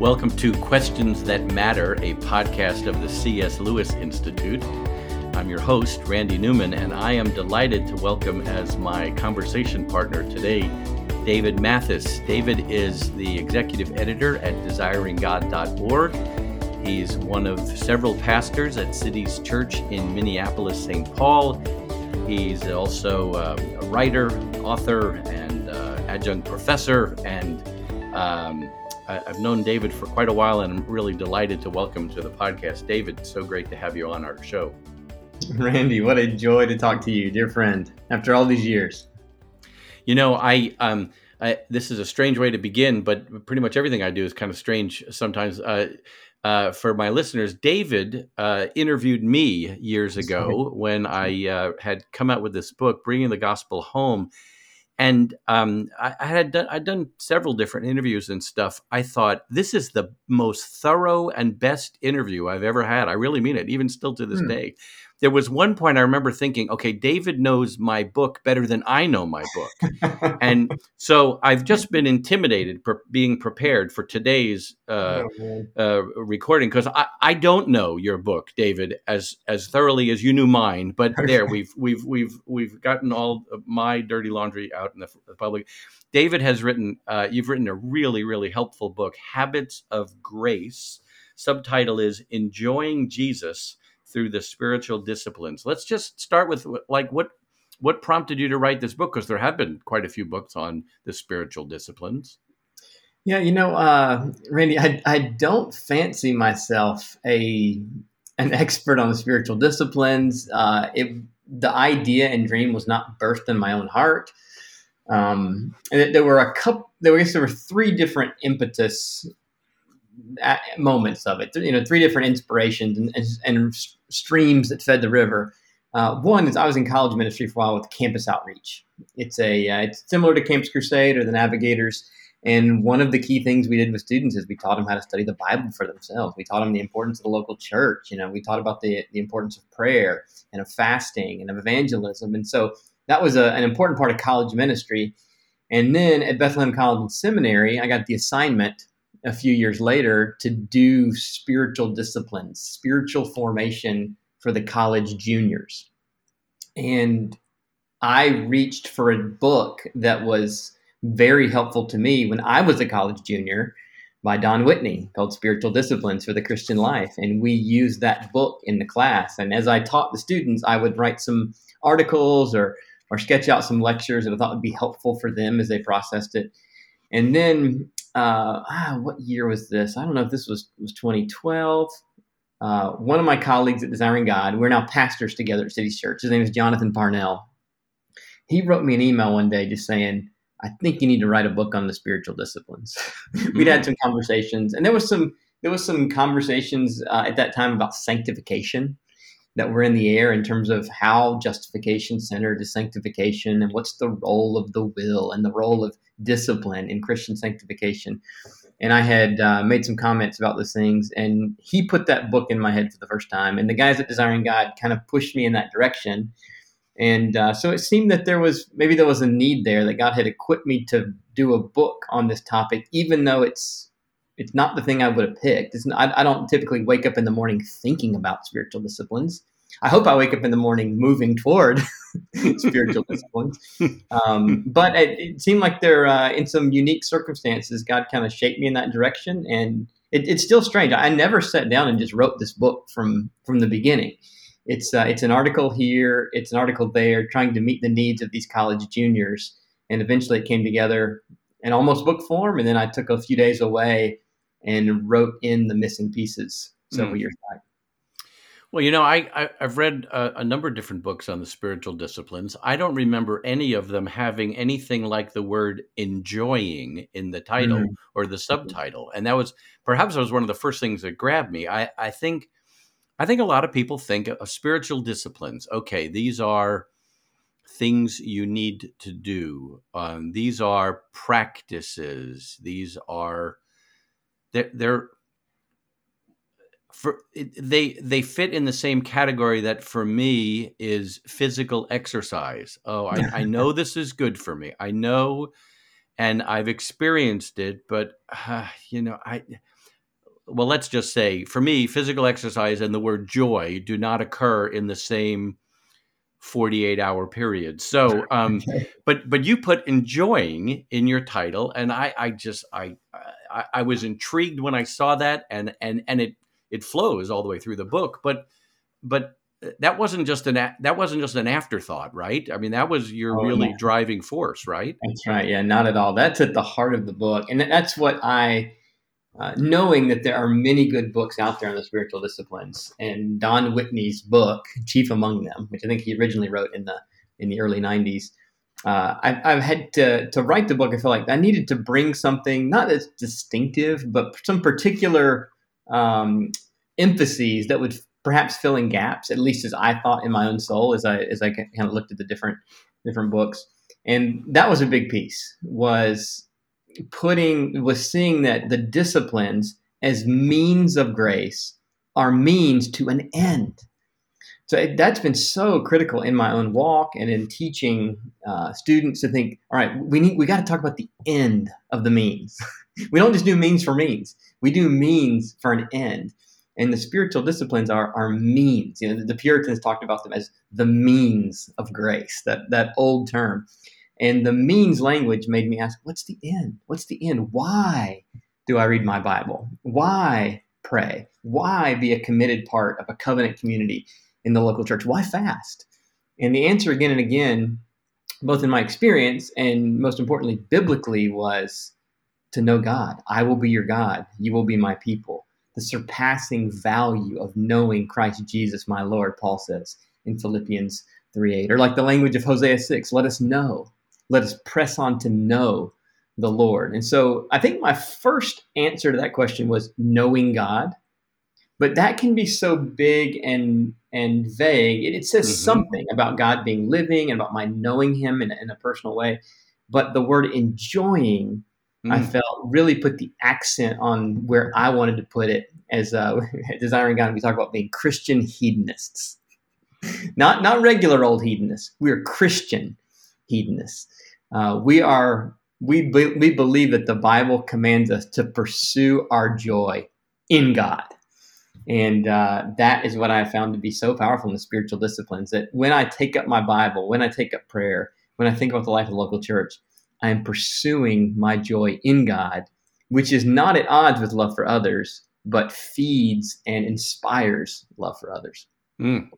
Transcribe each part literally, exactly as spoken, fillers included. Welcome to Questions That Matter, a podcast of the C S. Lewis Institute. I'm your host, Randy Newman, and I am delighted to welcome as my conversation partner today, David Mathis. David is the executive editor at Desiring God dot org. He's one of several pastors at Cities Church in Minneapolis, Saint Paul. He's also uh, a writer, author, and uh, adjunct professor, and um, I've known David for quite a while, and I'm really delighted to welcome to the podcast. David, so great to have you on our show. Randy, what a joy to talk to you, dear friend, after all these years. You know, I, um, I this is a strange way to begin, but pretty much everything I do is kind of strange sometimes. Uh, uh, for my listeners, David uh, interviewed me years ago when I uh, had come out with this book, Bringing the Gospel Home. And um, I, I had done, I'd done several different interviews and stuff. I thought, this is the most thorough and best interview I've ever had. I really mean it, even still to this hmm. day. There was one point I remember thinking, okay, David knows my book better than I know my book. And so I've just been intimidated pre- being prepared for today's uh, oh, uh, recording, because I, I don't know your book, David, as as thoroughly as you knew mine. But there, we've we've we've we've gotten all of my dirty laundry out in the, the public. David has written, uh, you've written a really, really helpful book, Habits of Grace. Subtitle is Enjoying Jesus Through the Spiritual Disciplines. Let's just start with, like, what what prompted you to write this book? Because there have been quite a few books on the spiritual disciplines. Yeah, you know, uh, Randy, I, I don't fancy myself a an expert on the spiritual disciplines. Uh, it, the idea and dream was not birthed in my own heart. Um, and there were a couple. There were, I guess there were three different impetus moments of it, you know, three different inspirations and, and, and streams that fed the river. Uh, one is I was in college ministry for a while with Campus Outreach. It's a uh, it's similar to Campus Crusade or The Navigators. And one of the key things we did with students is we taught them how to study the Bible for themselves. We taught them the importance of the local church. You know, we taught about the, the importance of prayer and of fasting and of evangelism. And so that was a, an important part of college ministry. And then at Bethlehem College and Seminary, I got the assignment a few years later to do spiritual disciplines, spiritual formation for the college juniors. And I reached for a book that was very helpful to me when I was a college junior by Don Whitney called Spiritual Disciplines for the Christian Life. And we used that book in the class. And as I taught the students, I would write some articles or, or sketch out some lectures that I thought would be helpful for them as they processed it. And then Uh, ah, what year was this? I don't know if this was, was twenty twelve. Uh, one of my colleagues at Desiring God, we're now pastors together at Cities Church. His name is Jonathan Parnell. He wrote me an email one day just saying, I think you need to write a book on the spiritual disciplines. Mm-hmm. We'd had some conversations, and there was some, there was some conversations uh, at that time about sanctification that were in the air in terms of how justification centered is sanctification and what's the role of the will and the role of discipline in Christian sanctification. And I had uh, made some comments about those things, and he put that book in my head for the first time. And the guys at Desiring God kind of pushed me in that direction. And uh, so it seemed that there was, maybe there was a need there that God had equipped me to do a book on this topic, even though it's, It's not the thing I would have picked. It's not, I, I don't typically wake up in the morning thinking about spiritual disciplines. I hope I wake up in the morning moving toward spiritual disciplines. Um, but it, it seemed like there, uh, in some unique circumstances, God kind of shaped me in that direction. And it, it's still strange. I never sat down and just wrote this book from from the beginning. It's uh, it's an article here. It's an article there, trying to meet the needs of these college juniors. And eventually it came together in almost book form. And then I took a few days away and wrote in the missing pieces several mm. years back. Well, you know, I, I, I've read a, a number of different books on the spiritual disciplines. I don't remember any of them having anything like the word enjoying in the title mm. or the subtitle. And that was, perhaps that was one of the first things that grabbed me. I, I think, I think a lot of people think of spiritual disciplines. Okay, these are things you need to do. Um, these are practices. These are They're, they're for they they fit in the same category that for me is physical exercise. Oh, I, I know this is good for me. I know, and I've experienced it, but, uh, you know, I, well, let's just say for me, physical exercise and the word joy do not occur in the same forty-eight hour period. So, um, okay. but, but you put enjoying in your title, and I, I just, I, I, I was intrigued when I saw that, and, and, and it, it flows all the way through the book, but, but that wasn't just an, a- that wasn't just an afterthought, right? I mean, that was your oh, really yeah. driving force, right? That's right. Yeah, not at all. That's at the heart of the book. And that's what I, uh, knowing that there are many good books out there on the spiritual disciplines, and Don Whitney's book, chief among them, which I think he originally wrote in the, in the early nineties. Uh, I've, I've had to, to write the book. I feel like I needed to bring something, not as distinctive, but some particular, um, emphases that would perhaps filling gaps, at least as I thought in my own soul, as I, as I kind of looked at the different, different books. And that was a big piece, was putting, was seeing that the disciplines as means of grace are means to an end. So it, that's been so critical in my own walk and in teaching uh, students to think, all right, we need, we got to talk about the end of the means. We don't just do means for means. We do means for an end. And the spiritual disciplines are, are means. You know, the Puritans talked about them as the means of grace, that, that old term. And the means language made me ask, what's the end? What's the end? Why do I read my Bible? Why pray? Why be a committed part of a covenant community in the local church? Why fast? And the answer again and again, both in my experience and most importantly, biblically, was to know God. I will be your God. You will be my people. The surpassing value of knowing Christ Jesus, my Lord, Paul says in Philippians three eight, or like the language of Hosea six, let us know, let us press on to know the Lord. And so I think my first answer to that question was knowing God, but that can be so big and, and vague. It, it says mm-hmm. something about God being living and about my knowing him in, in a personal way, but the word enjoying Mm. I felt really put the accent on where I wanted to put it as uh, at Desiring God. We talk about being Christian hedonists, not not regular old hedonists. We are Christian hedonists. Uh, we are we be, we believe that the Bible commands us to pursue our joy in God, and uh, that is what I found to be so powerful in the spiritual disciplines. That when I take up my Bible, when I take up prayer, when I think about the life of the local church, I am pursuing my joy in God, which is not at odds with love for others, but feeds and inspires love for others. Mm.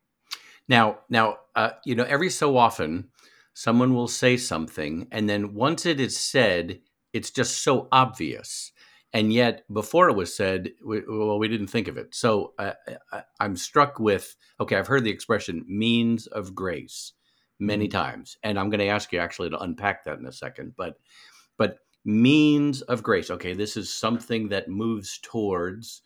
Now, now, uh, you know, every so often someone will say something, and then once it is said, it's just so obvious. And yet before it was said, we, well, we didn't think of it. So uh, I, I'm struck with, okay, I've heard the expression means of grace many times. And I'm going to ask you actually to unpack that in a second, but, but means of grace. Okay. This is something that moves towards,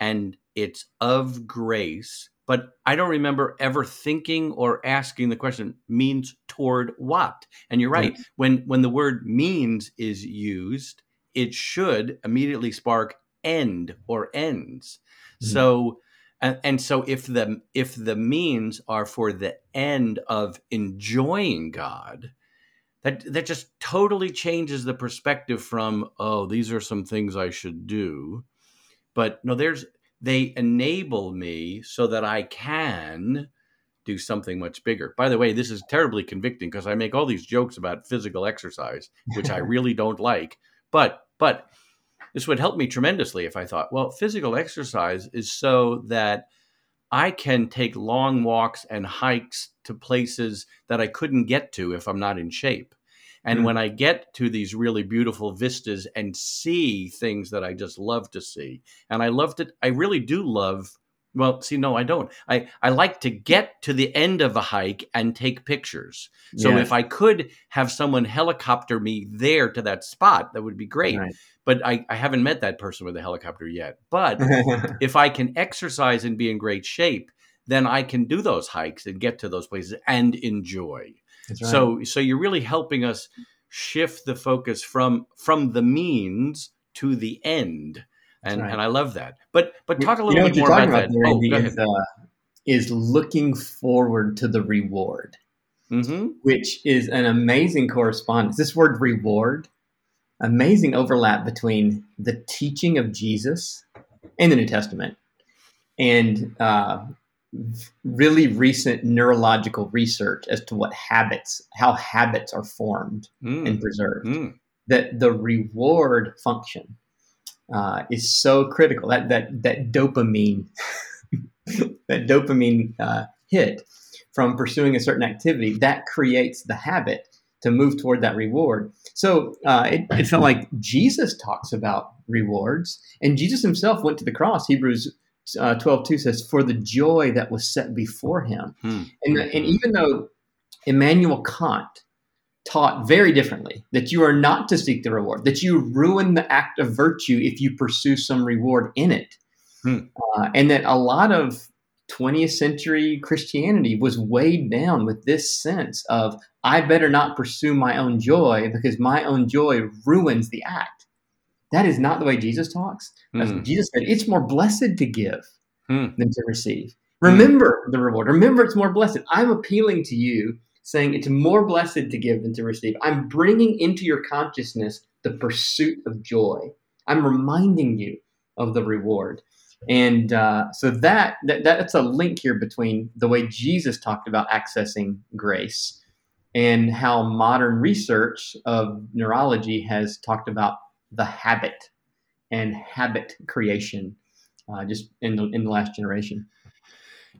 and it's of grace, but I don't remember ever thinking or asking the question, means toward what? And you're right. Mm-hmm. When, when the word means is used, it should immediately spark end or ends. Mm-hmm. So And, and so if the if the means are for the end of enjoying God, that that just totally changes the perspective from, oh, these are some things I should do. But no, there's they enable me so that I can do something much bigger. By the way, this is terribly convicting because I make all these jokes about physical exercise, which I really don't like. But but this would help me tremendously if I thought, well, physical exercise is so that I can take long walks and hikes to places that I couldn't get to if I'm not in shape. And mm-hmm. when I get to these really beautiful vistas and see things that I just love to see, and I love to, I really do love, well, see, no, I don't. I, I like to get to the end of a hike and take pictures. So yes. if I could have someone helicopter me there to that spot, that would be great. Right. But I, I haven't met that person with a helicopter yet. But if I can exercise and be in great shape, then I can do those hikes and get to those places and enjoy. That's right. So so you're really helping us shift the focus from from the means to the end. And right. and I love that. But but talk a little you know, bit more about, about that. There, oh, go ahead. Is, uh, is looking forward to the reward, mm-hmm. which is an amazing correspondence. This word reward amazing overlap between the teaching of Jesus and the New Testament and uh, really recent neurological research as to what habits, how habits are formed mm. and preserved, mm. that the reward function uh, is so critical, that, that, that dopamine, that dopamine uh, hit from pursuing a certain activity that creates the habit to move toward that reward. So uh, it, it felt like Jesus talks about rewards, and Jesus himself went to the cross. Hebrews uh, twelve two says, for the joy that was set before him. Hmm. And, and even though Immanuel Kant taught very differently, that you are not to seek the reward, that you ruin the act of virtue if you pursue some reward in it. Hmm. Uh, and that a lot of twentieth century Christianity was weighed down with this sense of, I better not pursue my own joy because my own joy ruins the act. That is not the way Jesus talks. Mm. Jesus said, it's more blessed to give mm. than to receive. Remember mm. the reward. Remember it's more blessed. I'm appealing to you saying it's more blessed to give than to receive. I'm bringing into your consciousness the pursuit of joy. I'm reminding you of the reward. And uh, so that, that that's a link here between the way Jesus talked about accessing grace and how modern research of neurology has talked about the habit and habit creation uh, just in the, in the last generation.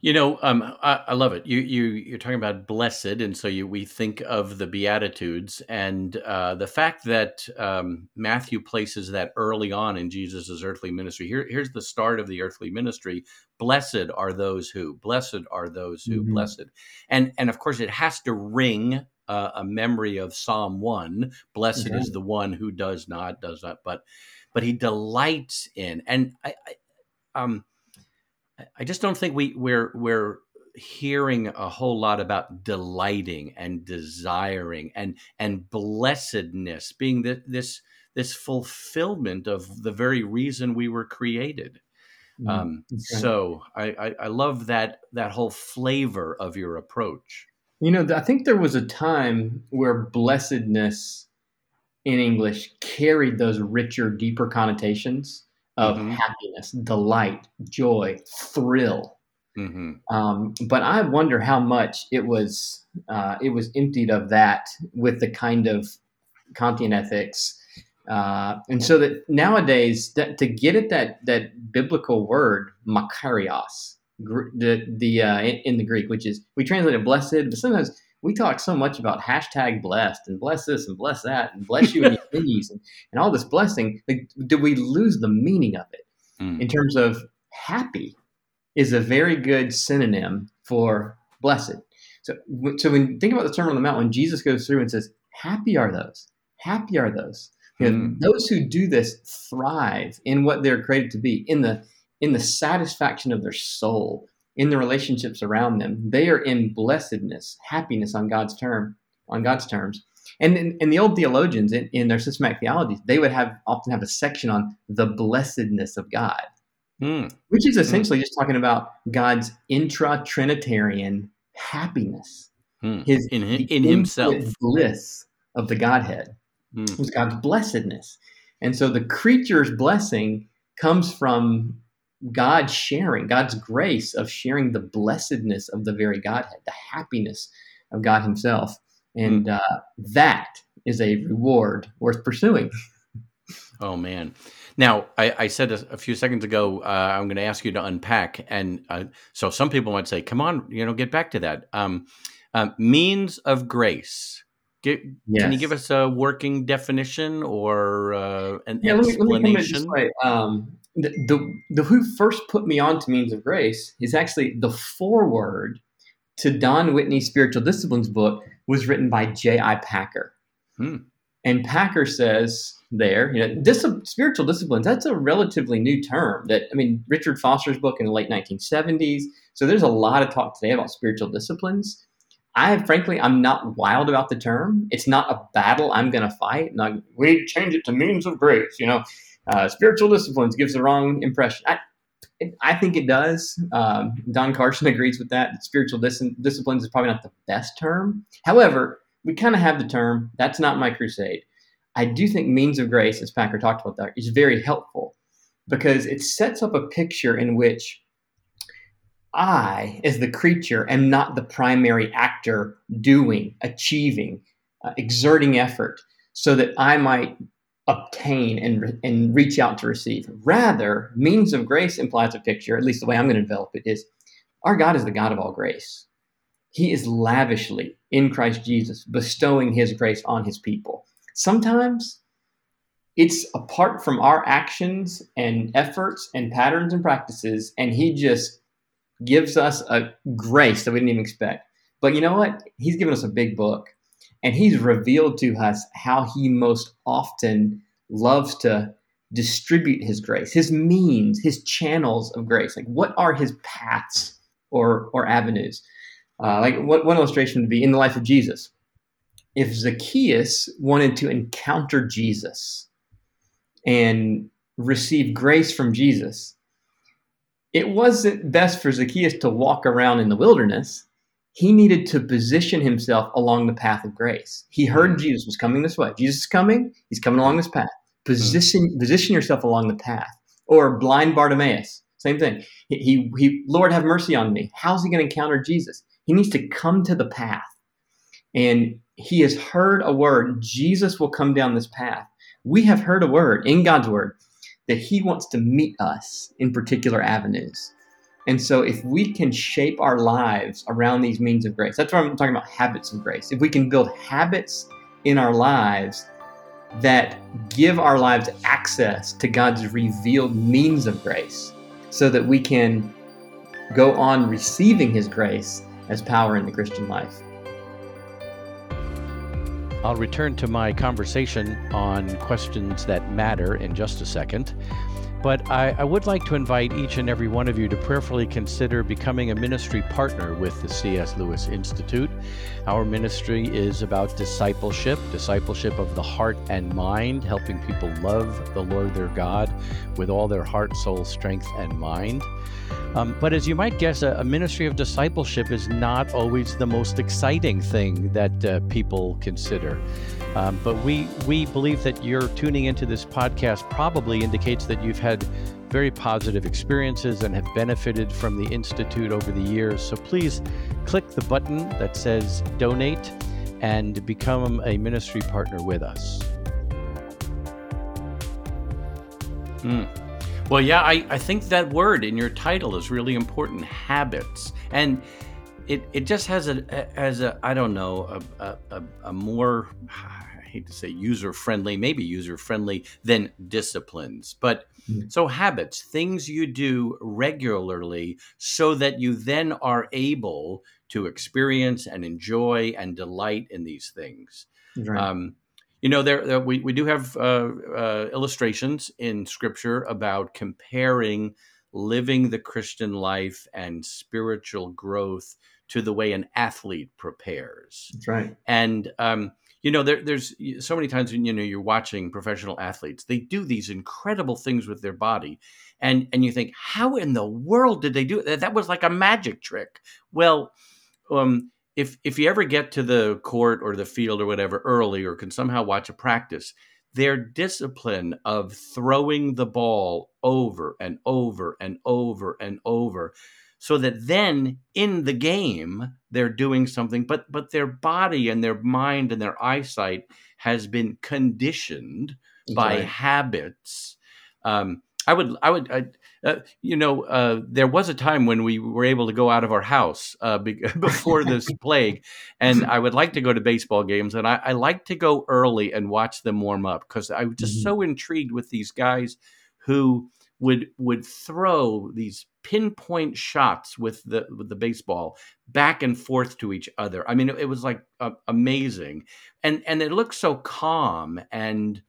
You know, um, I, I love it. You you you're talking about blessed, and so you we think of the Beatitudes, and uh, the fact that um, Matthew places that early on in Jesus's earthly ministry. Here, here's the start of the earthly ministry. Blessed are those who. Blessed are those who. Mm-hmm. Blessed, and and of course it has to ring uh, a memory of Psalm one. Blessed mm-hmm. is the one who does not does not, but but he delights in, and I, I um. I just don't think we, we're we're hearing a whole lot about delighting and desiring and and blessedness being the, this this fulfillment of the very reason we were created. Mm-hmm. Um, okay. So I, I, I love that that whole flavor of your approach. You know, I think there was a time where blessedness in English carried those richer, deeper connotations of mm-hmm. happiness, delight, joy, thrill. Mm-hmm. Um, but I wonder how much it was uh, it was emptied of that with the kind of Kantian ethics. Uh, and so that nowadays, that, to get at that that biblical word, makarios, gr- the, the, uh, in, in the Greek, which is, we translate it blessed, but sometimes we talk so much about hashtag blessed and bless this and bless that and bless you and your knees and, and all this blessing. Like, do we lose the meaning of it mm. in terms of happy is a very good synonym for blessed. So, so when think about the Sermon on the Mount, when Jesus goes through and says, happy are those, happy are those, you know, mm. those who do this thrive in what they're created to be, in the, in the satisfaction of their soul, in the relationships around them. They are in blessedness, happiness on God's term, on God's terms. And in, in the old theologians, in, in their systematic theologies, they would have often have a section on the blessedness of God, mm. which is essentially mm. just talking about God's intra-Trinitarian happiness, mm. his in, in himself bliss of the Godhead, mm. it was God's blessedness. And so the creature's blessing comes from God sharing, God's grace of sharing the blessedness of the very Godhead, the happiness of God himself. And uh, that is a reward worth pursuing. Oh, man. Now, I, I said a, a few seconds ago, uh, I'm going to ask you to unpack. And uh, so some people might say, come on, you know, get back to that. Um, uh, means of grace. Get, yes. Can you give us a working definition or uh, an yeah, explanation? Let me, let me The, the the who first put me on to means of grace is actually the foreword to Don Whitney's Spiritual Disciplines book was written by J I Packer. Hmm. And Packer says there, you know, dis- spiritual disciplines, that's a relatively new term. That I mean, Richard Foster's book in the late nineteen seventies. So there's a lot of talk today about spiritual disciplines. I frankly, I'm not wild about the term. It's not a battle I'm going to fight. And I, we change it to means of grace, you know. Uh, spiritual disciplines gives the wrong impression. I, I think it does. Um, Don Carson agrees with that. that spiritual dis- disciplines is probably not the best term. However, we kind of have the term. That's not my crusade. I do think means of grace, as Packer talked about that, is very helpful because it sets up a picture in which I, as the creature, am not the primary actor doing, achieving, uh, exerting effort so that I might obtain and, and reach out to receive. Rather, means of grace implies a picture, at least the way I'm going to develop it is, our God is the God of all grace. He is lavishly, in Christ Jesus, bestowing his grace on his people. Sometimes it's apart from our actions and efforts and patterns and practices, and he just gives us a grace that we didn't even expect. But you know what? He's given us a big book, and he's revealed to us how he most often loves to distribute his grace, his means, his channels of grace. Like, what are his paths or or avenues? Uh, like what, one illustration would be in the life of Jesus. If Zacchaeus wanted to encounter Jesus and receive grace from Jesus, it wasn't best for Zacchaeus to walk around in the wilderness. He needed to position himself along the path of grace. He heard Jesus was coming this way. Jesus is coming. He's coming along this path. Position mm-hmm. position yourself along the path. Or blind Bartimaus, same thing. He, he, he Lord, have mercy on me. How's he going to encounter Jesus? He needs to come to the path. And he has heard a word. Jesus will come down this path. We have heard a word in God's word that he wants to meet us in particular avenues. And so if we can shape our lives around these means of grace, that's why I'm talking about habits of grace. If we can build habits in our lives that give our lives access to God's revealed means of grace so that we can go on receiving his grace as power in the Christian life. I'll return to my conversation on questions that matter in just a second, but I, I would like to invite each and every one of you to prayerfully consider becoming a ministry partner with the C S. Lewis Institute. Our ministry is about discipleship, discipleship of the heart and mind, helping people love the Lord their God with all their heart, soul, strength, and mind. Um, but as you might guess, a, a ministry of discipleship is not always the most exciting thing that uh, people consider. Um, but we we believe that your tuning into this podcast probably indicates that you've had very positive experiences and have benefited from the Institute over the years. So please click the button that says donate and become a ministry partner with us. Mm. Well, yeah, I, I think that word in your title is really important, habits. And it, it just has a, as a I don't know, a, a, a more, I hate to say user-friendly, maybe user-friendly than disciplines. But mm-hmm. so habits, things you do regularly so that you then are able to experience and enjoy and delight in these things. Right. Um, You know, there, there we, we do have uh, uh, illustrations in Scripture about comparing living the Christian life and spiritual growth to the way an athlete prepares. That's right. And, um, you know, there, there's so many times when, you know, you're watching professional athletes, they do these incredible things with their body. And, and you think, how in the world did they do it? That was like a magic trick. Well, um If if you ever get to the court or the field or whatever early or can somehow watch a practice, their discipline of throwing the ball over and over and over and over so that then in the game they're doing something, but but their body and their mind and their eyesight has been conditioned okay. by habits. Um, I would, I would, I, uh, you know, uh, there was a time when we were able to go out of our house uh, be- before this plague, and I would like to go to baseball games, and I, I like to go early and watch them warm up because I was just mm-hmm. so intrigued with these guys who would would throw these pinpoint shots with the with the baseball back and forth to each other. I mean, it, it was like uh, amazing, and and it looked so calm and.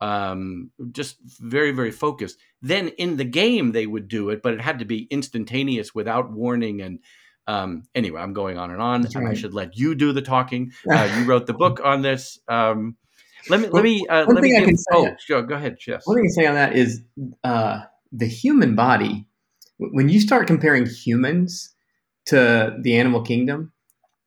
Um, just very, very focused. Then in the game, they would do it, but it had to be instantaneous without warning. And um, anyway, I'm going on and on. Right. I should let you do the talking. Uh, you wrote the book on this. Um, let me, well, let me, uh, one let thing me, I can give, say, oh, sure, go ahead, Jess. One thing I can say on that is uh, the human body, when you start comparing humans to the animal kingdom,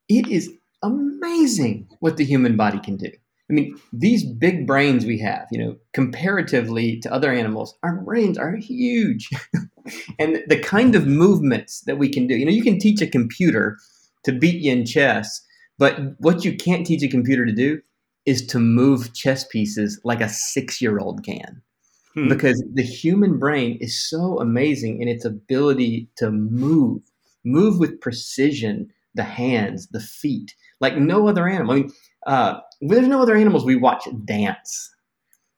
it is amazing what the human body can do. I mean, these big brains we have, you know, comparatively to other animals, our brains are huge. And the kind of movements that we can do, you know, you can teach a computer to beat you in chess, but what you can't teach a computer to do is to move chess pieces like a six-year-old can. Hmm. Because the human brain is so amazing in its ability to move, move with precision, the hands, the feet, like no other animal. I mean, uh, there's no other animals we watch dance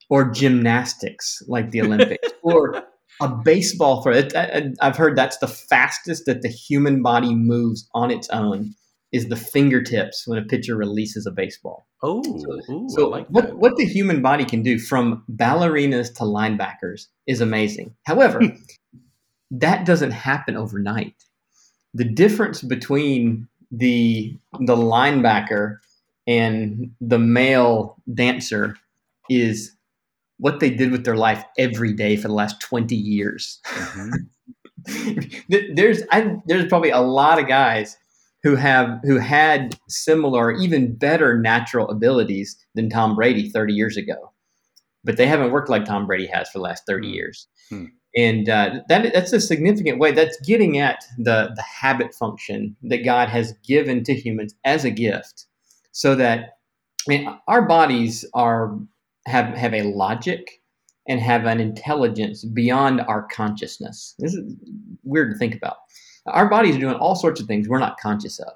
or gymnastics like the Olympics or a baseball throw. It, I, I've heard that's the fastest that the human body moves on its own is the fingertips when a pitcher releases a baseball. Oh, so, ooh, so I like what, that. What the human body can do from ballerinas to linebackers is amazing. However, that doesn't happen overnight. The difference between the the linebacker and the male dancer is what they did with their life every day for the last twenty years. Mm-hmm. there's I, there's probably a lot of guys who have who had similar, even better natural abilities than Tom Brady thirty years ago, but they haven't worked like Tom Brady has for the last thirty years. Mm-hmm. And uh, that that's a significant way. That's getting at the, the habit function that God has given to humans as a gift, so that I mean, our bodies are have have a logic and have an intelligence beyond our consciousness. This is weird to think about. Our bodies are doing all sorts of things we're not conscious of.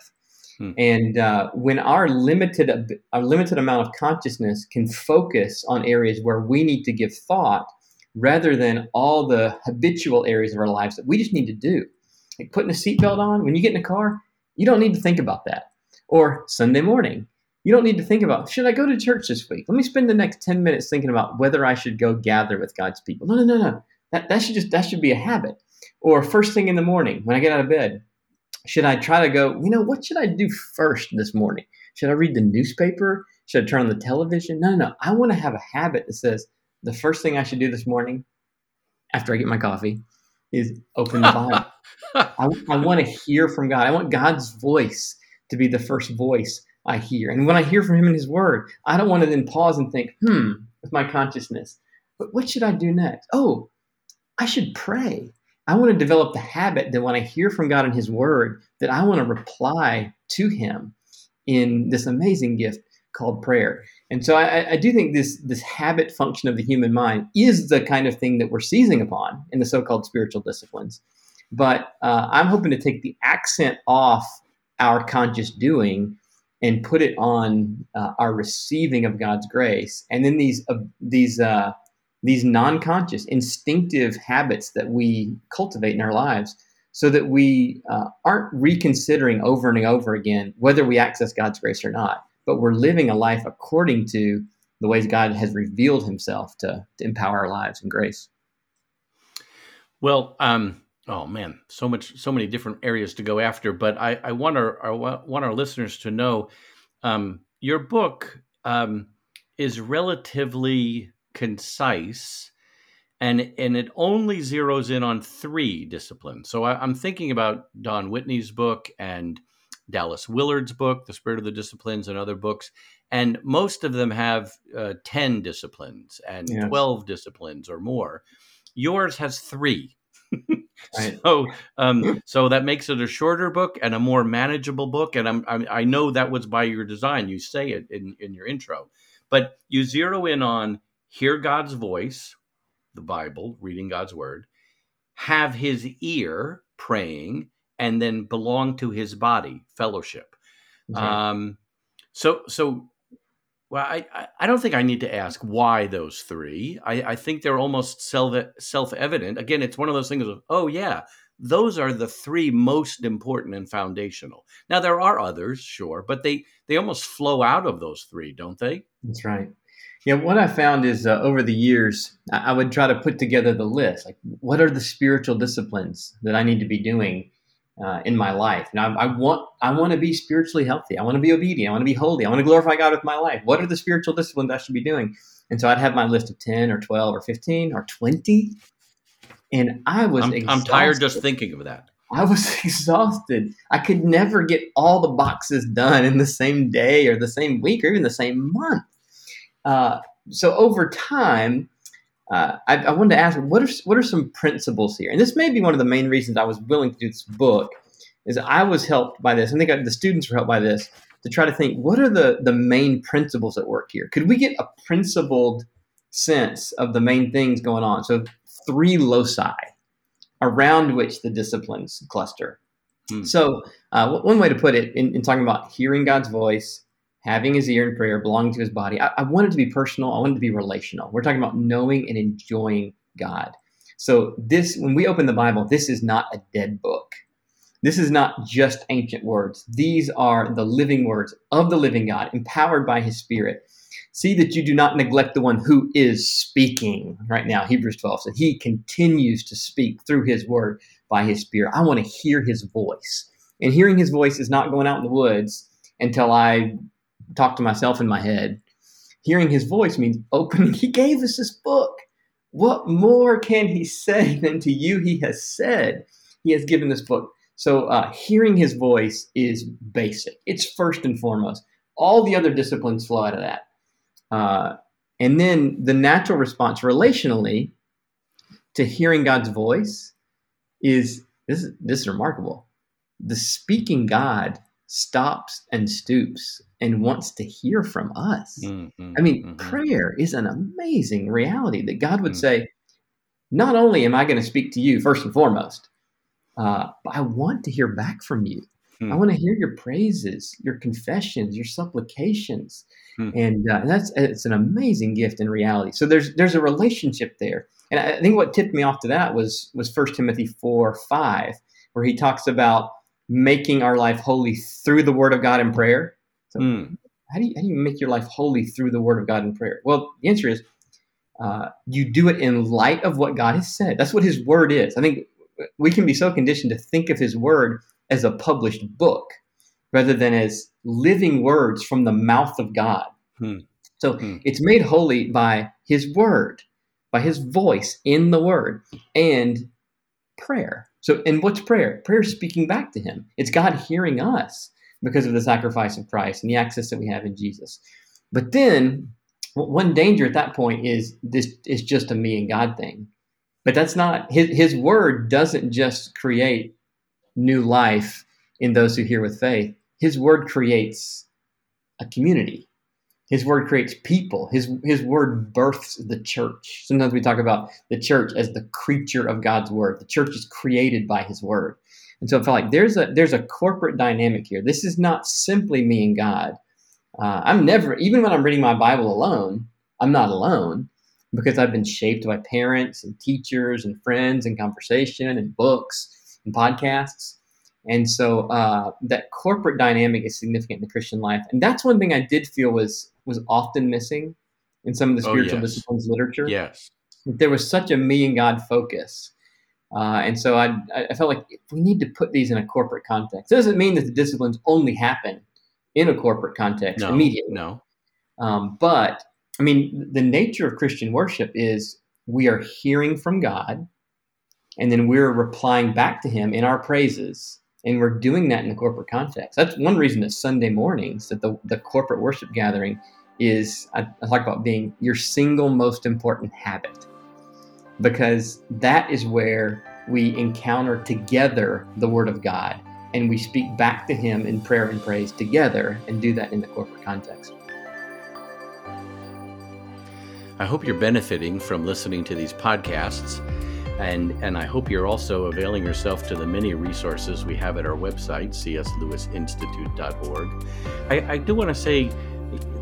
Hmm. And uh, when our limited our limited amount of consciousness can focus on areas where we need to give thought, rather than all the habitual areas of our lives that we just need to do. Like putting a seatbelt on, when you get in a car, you don't need to think about that. Or Sunday morning, you don't need to think about, should I go to church this week? Let me spend the next ten minutes thinking about whether I should go gather with God's people. No, no, no, no. That, that should just, that should be a habit. Or first thing in the morning, when I get out of bed, should I try to go, you know, what should I do first this morning? Should I read the newspaper? Should I turn on the television? No, no, no. I want to have a habit that says, the first thing I should do this morning after I get my coffee is open the Bible. I, I want to hear from God. I want God's voice to be the first voice I hear. And when I hear from him in his word, I don't want to then pause and think, hmm, with my consciousness, but what should I do next? Oh, I should pray. I want to develop the habit that when I hear from God in his word, that I want to reply to him in this amazing gift called prayer. And so I, I do think this this habit function of the human mind is the kind of thing that we're seizing upon in the so-called spiritual disciplines. But uh, I'm hoping to take the accent off our conscious doing and put it on uh, our receiving of God's grace. And then these uh, these uh, these non-conscious, instinctive habits that we cultivate in our lives, so that we uh, aren't reconsidering over and over again whether we access God's grace or not, but we're living a life according to the ways God has revealed himself to, to empower our lives in grace. Well, um, oh man, so much, so many different areas to go after, but I, I want our, I want our listeners to know um, your book um, is relatively concise and, and it only zeroes in on three disciplines. So I, I'm thinking about Don Whitney's book and Dallas Willard's book, The Spirit of the Disciplines, and other books. And most of them have uh, ten disciplines and yes. twelve disciplines or more. Yours has three. Right. So um, so that makes it a shorter book and a more manageable book. And I'm, I'm, I know that was by your design. You say it in, in your intro. But you zero in on hear God's voice, the Bible, reading God's word, have his ear, praying, and then belong to his body, fellowship. Okay. Um, so, so well, I, I don't think I need to ask why those three. I, I think they're almost self, self-evident. Again, it's one of those things of, oh yeah, those are the three most important and foundational. Now there are others, sure, but they, they almost flow out of those three, don't they? That's right. Yeah, what I found is uh, over the years, I, I would try to put together the list. Like, what are the spiritual disciplines that I need to be doing Uh, in my life? Now, I, I want I want to be spiritually healthy. I want to be obedient. I want to be holy. I want to glorify God with my life. What are the spiritual disciplines I should be doing? And so I'd have my list of ten or twelve or fifteen or twenty. And I was I'm, exhausted. I'm tired just thinking of that. I was exhausted. I could never get all the boxes done in the same day or the same week or even the same month. Uh, so over time, uh, I, I wanted to ask, what are what are some principles here? And this may be one of the main reasons I was willing to do this book, is I was helped by this. I think I, the students were helped by this, to try to think, what are the, the main principles at work here? Could we get a principled sense of the main things going on? So three loci around which the disciplines cluster. Hmm. So uh, one way to put it, in, in talking about hearing God's voice, having his ear in prayer, belonging to his body, I, I wanted to be personal. I wanted to be relational. We're talking about knowing and enjoying God. So this, when we open the Bible, this is not a dead book. This is not just ancient words. These are the living words of the living God, empowered by his Spirit. See that you do not neglect the one who is speaking right now. Hebrews twelve said he continues to speak through his word by his Spirit. I want to hear his voice. And hearing his voice is not going out in the woods until I talk to myself in my head. Hearing his voice means opening. He gave us this book. What more can he say than to you he has said? He has given this book. So uh, hearing his voice is basic. It's first and foremost. All the other disciplines flow out of that. Uh, and then the natural response relationally to hearing God's voice is, this is, this is remarkable. The speaking God stops and stoops and wants to hear from us. Mm-hmm, I mean, mm-hmm. prayer is an amazing reality that God would mm-hmm. say, not only am I going to speak to you first and foremost, Uh, but I want to hear back from you. Hmm. I want to hear your praises, your confessions, your supplications. Hmm. And uh, that's it's an amazing gift in reality. So there's there's a relationship there. And I think what tipped me off to that was was First Timothy four five, where he talks about making our life holy through the word of God in prayer. So hmm. how do you, how do you make your life holy through the word of God in prayer? Well, the answer is uh, you do it in light of what God has said. That's what his word is. I think we can be so conditioned to think of his word as a published book rather than as living words from the mouth of God. Hmm. So hmm. it's made holy by his word, by his voice in the word, and prayer. So, and what's prayer? Prayer is speaking back to him. It's God hearing us because of the sacrifice of Christ and the access that we have in Jesus. But then one danger at that point is this is just a me and God thing. But that's not, his, his word doesn't just create new life in those who hear with faith. His word creates a community. His word creates people. His, his word births the church. Sometimes we talk about the church as the creature of God's word. The church is created by his word. And so I felt like there's a, there's a corporate dynamic here. This is not simply me and God. Uh, I'm never, even when I'm reading my Bible alone, I'm not alone, because I've been shaped by parents and teachers and friends and conversation and books and podcasts. And so uh, that corporate dynamic is significant in the Christian life. And that's one thing I did feel was was often missing in some of the spiritual oh, yes. disciplines literature. Yes. There was such a me and God focus. Uh, and so I, I felt like we need to put these in a corporate context. It doesn't mean that the disciplines only happen in a corporate context no, immediately. No. Um, but I mean, the nature of Christian worship is we are hearing from God, and then we're replying back to him in our praises, and we're doing that in the corporate context. That's one reason that Sunday mornings, that the, the corporate worship gathering is, I, I talk about being your single most important habit, because that is where we encounter together the Word of God, and we speak back to him in prayer and praise together, and do that in the corporate context. I hope you're benefiting from listening to these podcasts, and, and I hope you're also availing yourself to the many resources we have at our website, C S Lewis Institute dot org. I, I do want to say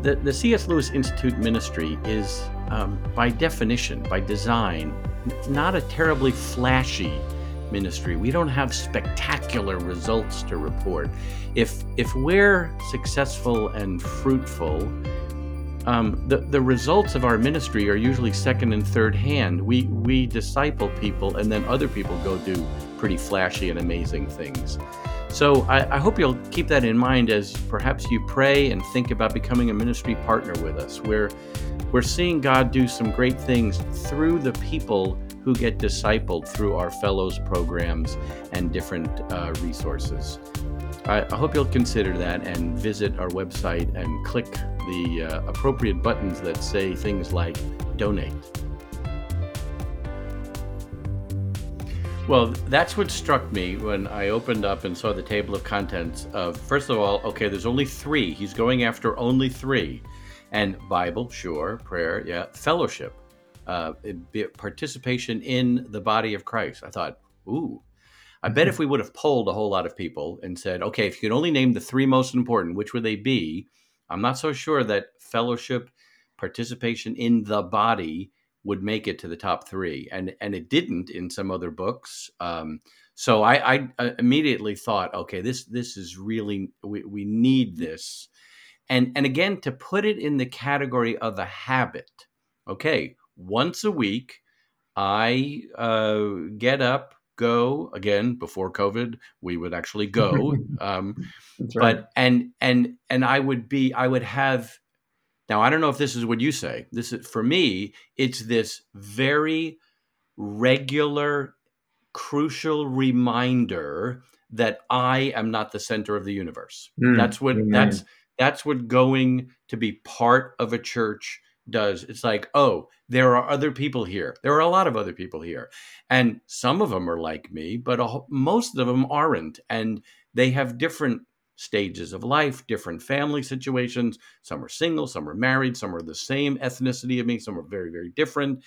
that the C S. Lewis Institute ministry is, um, by definition, by design, not a terribly flashy ministry. We don't have spectacular results to report. If, if we're successful and fruitful, Um, the, the results of our ministry are usually second and third hand. We we disciple people, and then other people go do pretty flashy and amazing things. So I, I hope you'll keep that in mind as perhaps you pray and think about becoming a ministry partner with us. We're, we're seeing God do some great things through the people who get discipled through our fellows programs and different uh, resources. I, I hope you'll consider that and visit our website and click the uh, appropriate buttons that say things like donate. Well, that's what struck me when I opened up and saw the table of contents of, first of all, okay, there's only three. He's going after only three. And Bible, sure, prayer, yeah, fellowship, uh, participation in the body of Christ. I thought, ooh, I bet if we would have polled a whole lot of people and said, okay, if you could only name the three most important, which would they be? I'm not so sure that fellowship, participation in the body would make it to the top three. And and it didn't in some other books. Um, so I, I, I immediately thought, okay, this this is really, we, we need this. And, and again, to put it in the category of a habit, okay, once a week, I uh, get up, go, again, before COVID, we would actually go. Um, That's right. But, and, and, and I would be, I would have, now, I don't know if this is what you say. This is, for me, it's this very regular, crucial reminder that I am not the center of the universe. Mm, that's what, amen. that's, that's what going to be part of a church does. It's like, oh, there are other people here. There are a lot of other people here. And some of them are like me, but a, most of them aren't. And they have different stages of life, different family situations. Some are single, some are married, some are the same ethnicity of me, some are very, very different.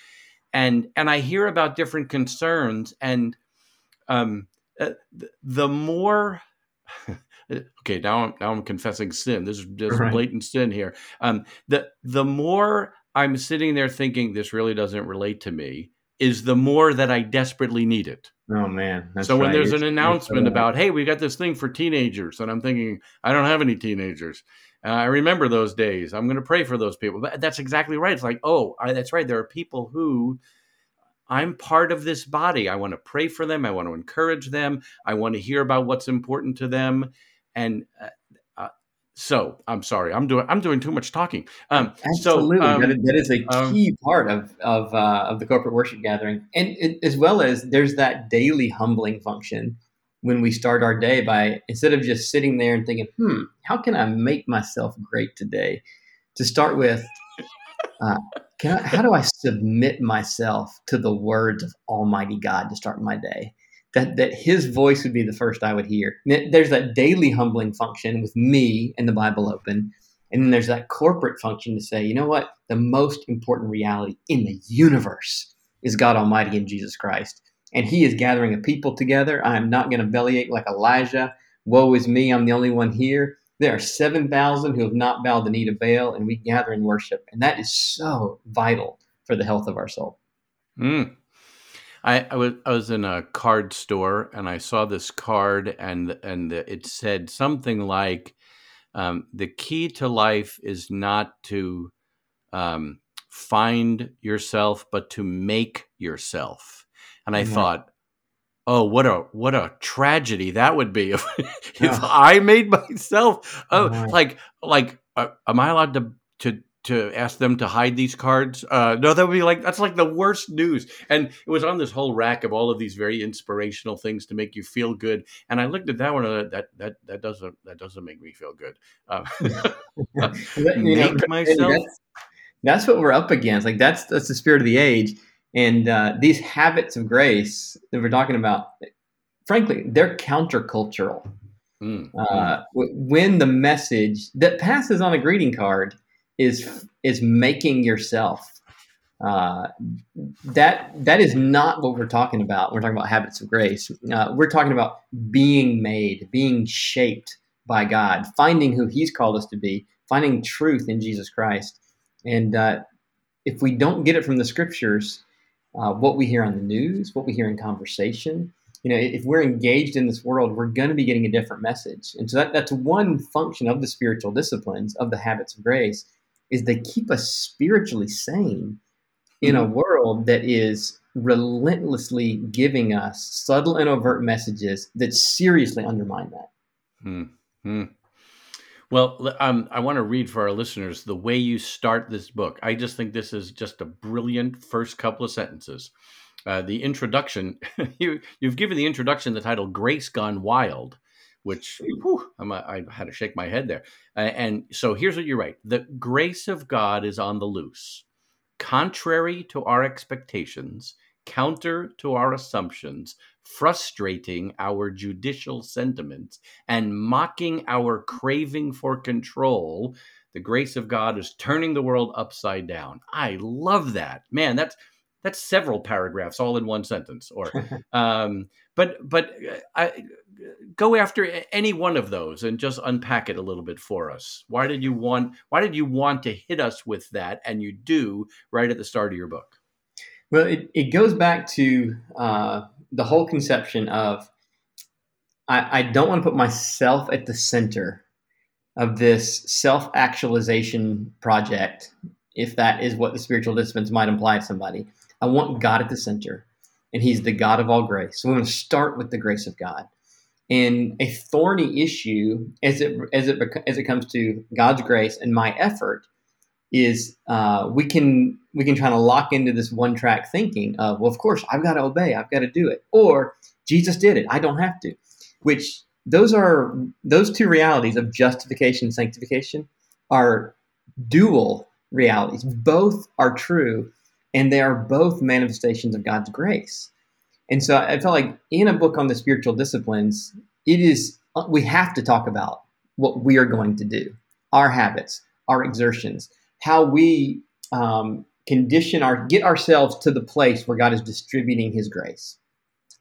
And and I hear about different concerns. And um, uh, th- the more... Okay, now I'm, now I'm confessing sin. This is just right. blatant sin here. Um, the the more I'm sitting there thinking this really doesn't relate to me, is the more that I desperately need it. Oh man! That's so when right. there's it's, an announcement so about, hey, we got this thing for teenagers, and I'm thinking, I don't have any teenagers. Uh, I remember those days. I'm going to pray for those people. But that's exactly right. It's like, oh, I, that's right. There are people who. I'm part of this body. I want to pray for them. I want to encourage them. I want to hear about what's important to them. And uh, uh, so, I'm sorry, I'm doing I'm doing too much talking. Um, Absolutely, so, um, that, that is a key um, part of of, uh, of the corporate worship gathering, and it, as well as there's that daily humbling function when we start our day by instead of just sitting there and thinking, "Hmm, how can I make myself great today?" To start with. Uh, Can I, how do I submit myself to the words of Almighty God to start my day? That that His voice would be the first I would hear. There's that daily humbling function with me and the Bible open. And then there's that corporate function to say, you know what? The most important reality in the universe is God Almighty and Jesus Christ. And He is gathering a people together. I am not going to bellyache like Elijah. Woe is me. I'm the only one here. There are seven thousand who have not bowed the knee to Baal, and we gather in worship. And that is so vital for the health of our soul. Mm. I, I, was, I was in a card store, and I saw this card, and and the, it said something like, um, the key to life is not to um, find yourself, but to make yourself. And I mm-hmm. thought, oh, what a what a tragedy that would be if, yeah. if I made myself. Oh, oh my. like like, uh, am I allowed to to to ask them to hide these cards? Uh, no, that would be like that's like the worst news. And it was on this whole rack of all of these very inspirational things to make you feel good. And I looked at that one. And that that that doesn't that doesn't make me feel good. Uh, that, make know, myself. That's, that's what we're up against. Like that's that's the spirit of the age. And uh, these habits of grace that we're talking about, frankly, they're countercultural. Mm. Uh, when the message that passes on a greeting card is is making yourself, uh, that that is not what we're talking about. We're talking about habits of grace. Uh, we're talking about being made, being shaped by God, finding who He's called us to be, finding truth in Jesus Christ. And uh, if we don't get it from the Scriptures, Uh, what we hear on the news, what we hear in conversation. You know, if we're engaged in this world, we're going to be getting a different message. And so that, that's one function of the spiritual disciplines, of the habits of grace, is they keep us spiritually sane in a world that is relentlessly giving us subtle and overt messages that seriously undermine that. Mm-hmm. Well, um, I want to read for our listeners the way you start this book. I just think this is just a brilliant first couple of sentences. Uh, the introduction, you, you've given the introduction the title Grace Gone Wild, which whew, I'm, I had to shake my head there. And so here's what you write. The grace of God is on the loose, contrary to our expectations, counter to our assumptions, frustrating our judicial sentiments, and mocking our craving for control. The grace of God is turning the world upside down. I love that. Man, that's that's several paragraphs all in one sentence. Or, um, but but I, go after any one of those and just unpack it a little bit for us. Why did you want? Why did you want to hit us with that? And you do right at the start of your book. Well, it, it goes back to uh, the whole conception of I, I don't want to put myself at the center of this self-actualization project, if that is what the spiritual disciplines might imply to somebody. I want God at the center, and he's the God of all grace. So we're going to start with the grace of God. And a thorny issue as it as it, as it comes to God's grace and my effort is uh, we can we can try to lock into this one-track thinking of, well, of course, I've got to obey. I've got to do it. Or Jesus did it. I don't have to. Which those are those two realities of justification and sanctification are dual realities. Both are true, and they are both manifestations of God's grace. And so I felt like in a book on the spiritual disciplines, it is we have to talk about what we are going to do, our habits, our exertions, how we um, condition our, get ourselves to the place where God is distributing his grace.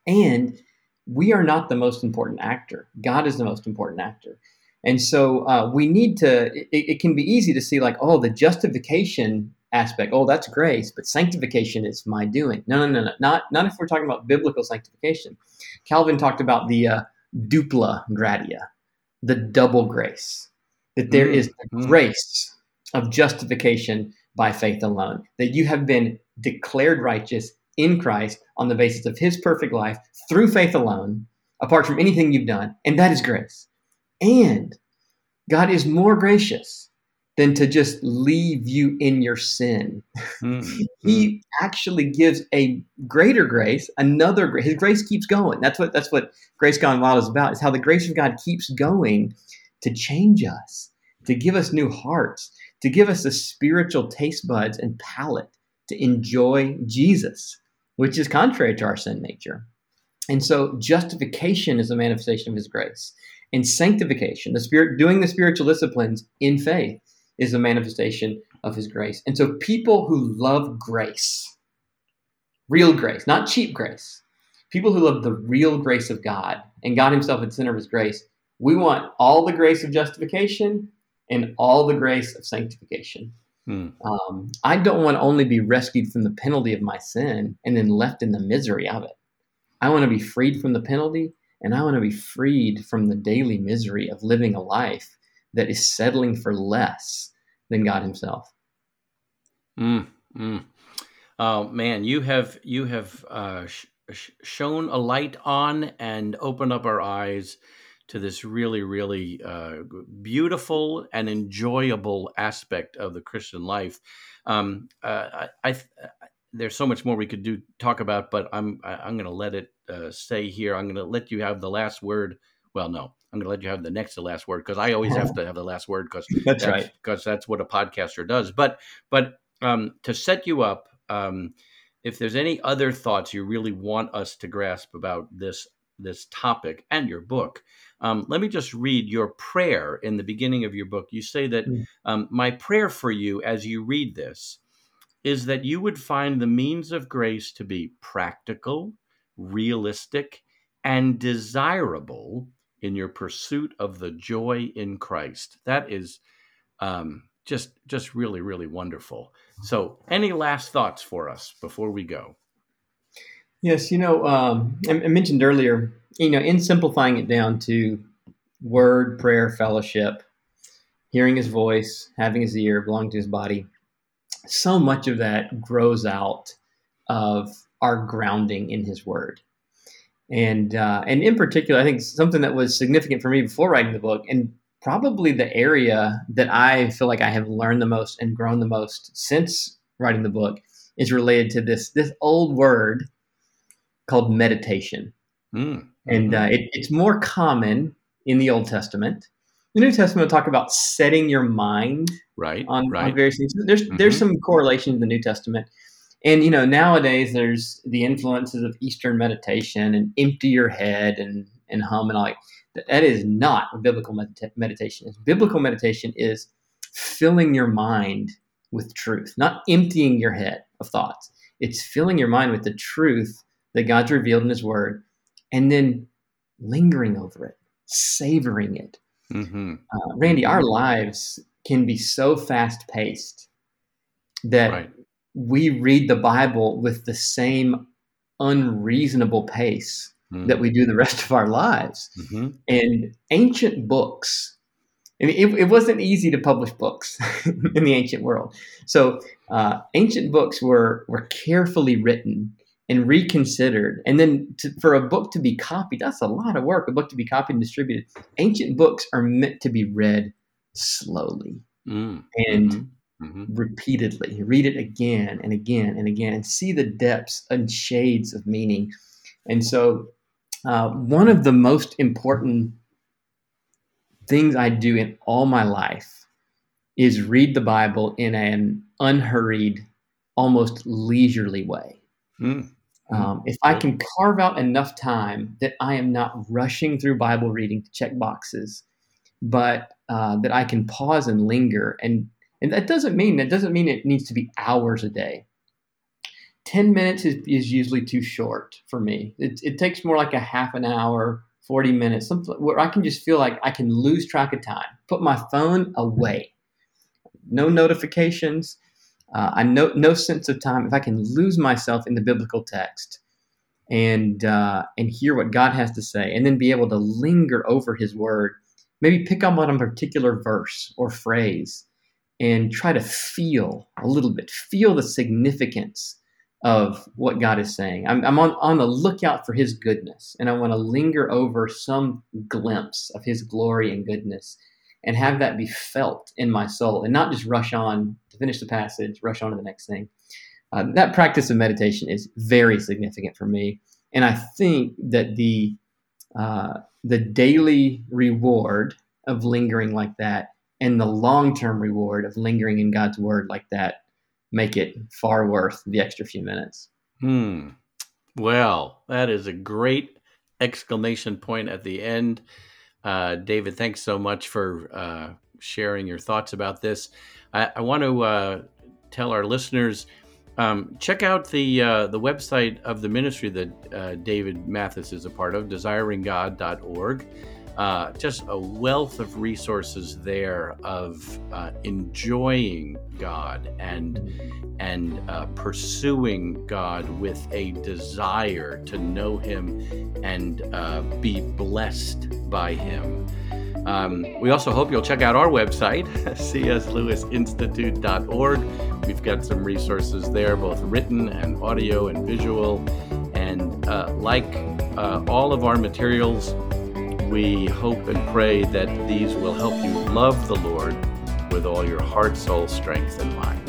And we are not the most important actor. God is the most important actor. And so uh, we need to, it, it can be easy to see like, oh, the justification aspect, oh, that's grace, but sanctification is my doing. No, no, no, no, not, not if we're talking about biblical sanctification. Calvin talked about the uh, dupla gratia, the double grace, that there mm-hmm. is the grace of justification by faith alone, that you have been declared righteous in Christ on the basis of his perfect life through faith alone, apart from anything you've done, and that is grace. And God is more gracious than to just leave you in your sin. Mm-hmm. He actually gives a greater grace, another grace. His grace keeps going. That's what that's what Grace Gone Wild is about, is how the grace of God keeps going to change us, to give us new hearts, to give us the spiritual taste buds and palate to enjoy Jesus, which is contrary to our sin nature. And so justification is a manifestation of his grace. And sanctification, the spirit doing the spiritual disciplines in faith, is a manifestation of his grace. And so people who love grace, real grace, not cheap grace, people who love the real grace of God and God himself at the center of his grace, we want all the grace of justification and all the grace of sanctification. Hmm. Um, I don't want to only be rescued from the penalty of my sin and then left in the misery of it. I want to be freed from the penalty, and I want to be freed from the daily misery of living a life that is settling for less than God himself. Mm, mm. Oh, man, you have you have uh, sh- sh- shown a light on and opened up our eyes to this really, really uh, beautiful and enjoyable aspect of the Christian life. Um, uh, I, I, there's so much more we could do talk about, but I'm I'm going to let it uh, stay here. I'm going to let you have the last word. Well, no, I'm going to let you have the next to last word, because I always have to have the last word, because that's, that's right, because that's what a podcaster does. But but um, to set you up, um, if there's any other thoughts you really want us to grasp about this this topic and your book, um, let me just read your prayer in the beginning of your book. You say that um, my prayer for you as you read this is that you would find the means of grace to be practical, realistic, and desirable in your pursuit of the joy in Christ. That is um, just, just really, really wonderful. So any last thoughts for us before we go? Yes, you know, um, I mentioned earlier, you know, in simplifying it down to word, prayer, fellowship, hearing his voice, having his ear, belonging to his body, so much of that grows out of our grounding in his word. And uh, and in particular, I think something that was significant for me before writing the book, and probably the area that I feel like I have learned the most and grown the most since writing the book, is related to this this old word called meditation. Mm-hmm. And uh, it, it's more common in the Old Testament. The New Testament will talk about setting your mind right, on, right. on various things. There's mm-hmm. there's some correlation to the New Testament. And, you know, nowadays there's the influences of Eastern meditation and empty your head and, and hum and all that. That is not what biblical medita- meditation is. Biblical meditation is filling your mind with truth, not emptying your head of thoughts. It's filling your mind with the truth that God's revealed in his word and then lingering over it, savoring it. Mm-hmm. Uh, Randy, our lives can be so fast-paced that right. we read the Bible with the same unreasonable pace mm-hmm. that we do the rest of our lives. Mm-hmm. And ancient books, I mean, it, it wasn't easy to publish books in the ancient world. So uh, ancient books were, were carefully written and reconsidered. And then to, for a book to be copied, that's a lot of work, a book to be copied and distributed. Ancient books are meant to be read slowly mm. and mm-hmm. repeatedly. You read it again and again and again and see the depths and shades of meaning. And so uh, one of the most important things I do in all my life is read the Bible in an unhurried, almost leisurely way. Mm. Um, if I can carve out enough time that I am not rushing through Bible reading to check boxes, but uh, that I can pause and linger, and and that doesn't mean that doesn't mean it needs to be hours a day. Ten minutes is, is usually too short for me. It, it takes more like a half an hour, forty minutes, something where I can just feel like I can lose track of time. Put my phone away. No notifications. Uh, I know no sense of time. If I can lose myself in the biblical text and uh, and hear what God has to say, and then be able to linger over his word, maybe pick up on a particular verse or phrase and try to feel a little bit, feel the significance of what God is saying. I'm, I'm on, on the lookout for his goodness, and I want to linger over some glimpse of his glory and goodness and have that be felt in my soul and not just rush on to finish the passage, rush on to the next thing. Uh, that practice of meditation is very significant for me. And I think that the uh, the daily reward of lingering like that and the long-term reward of lingering in God's word like that make it far worth the extra few minutes. Hmm. Well, that is a great exclamation point at the end. Uh, David, thanks so much for uh, sharing your thoughts about this. I, I want to uh, tell our listeners, um, check out the uh, the website of the ministry that uh, David Mathis is a part of, Desiring God dot org. Uh, just a wealth of resources there of uh, enjoying God and and uh, pursuing God with a desire to know Him and uh, be blessed by Him. Um, we also hope you'll check out our website, C S Lewis Institute dot org. We've got some resources there, both written and audio and visual. And uh, like uh, all of our materials, we hope and pray that these will help you love the Lord with all your heart, soul, strength, and mind.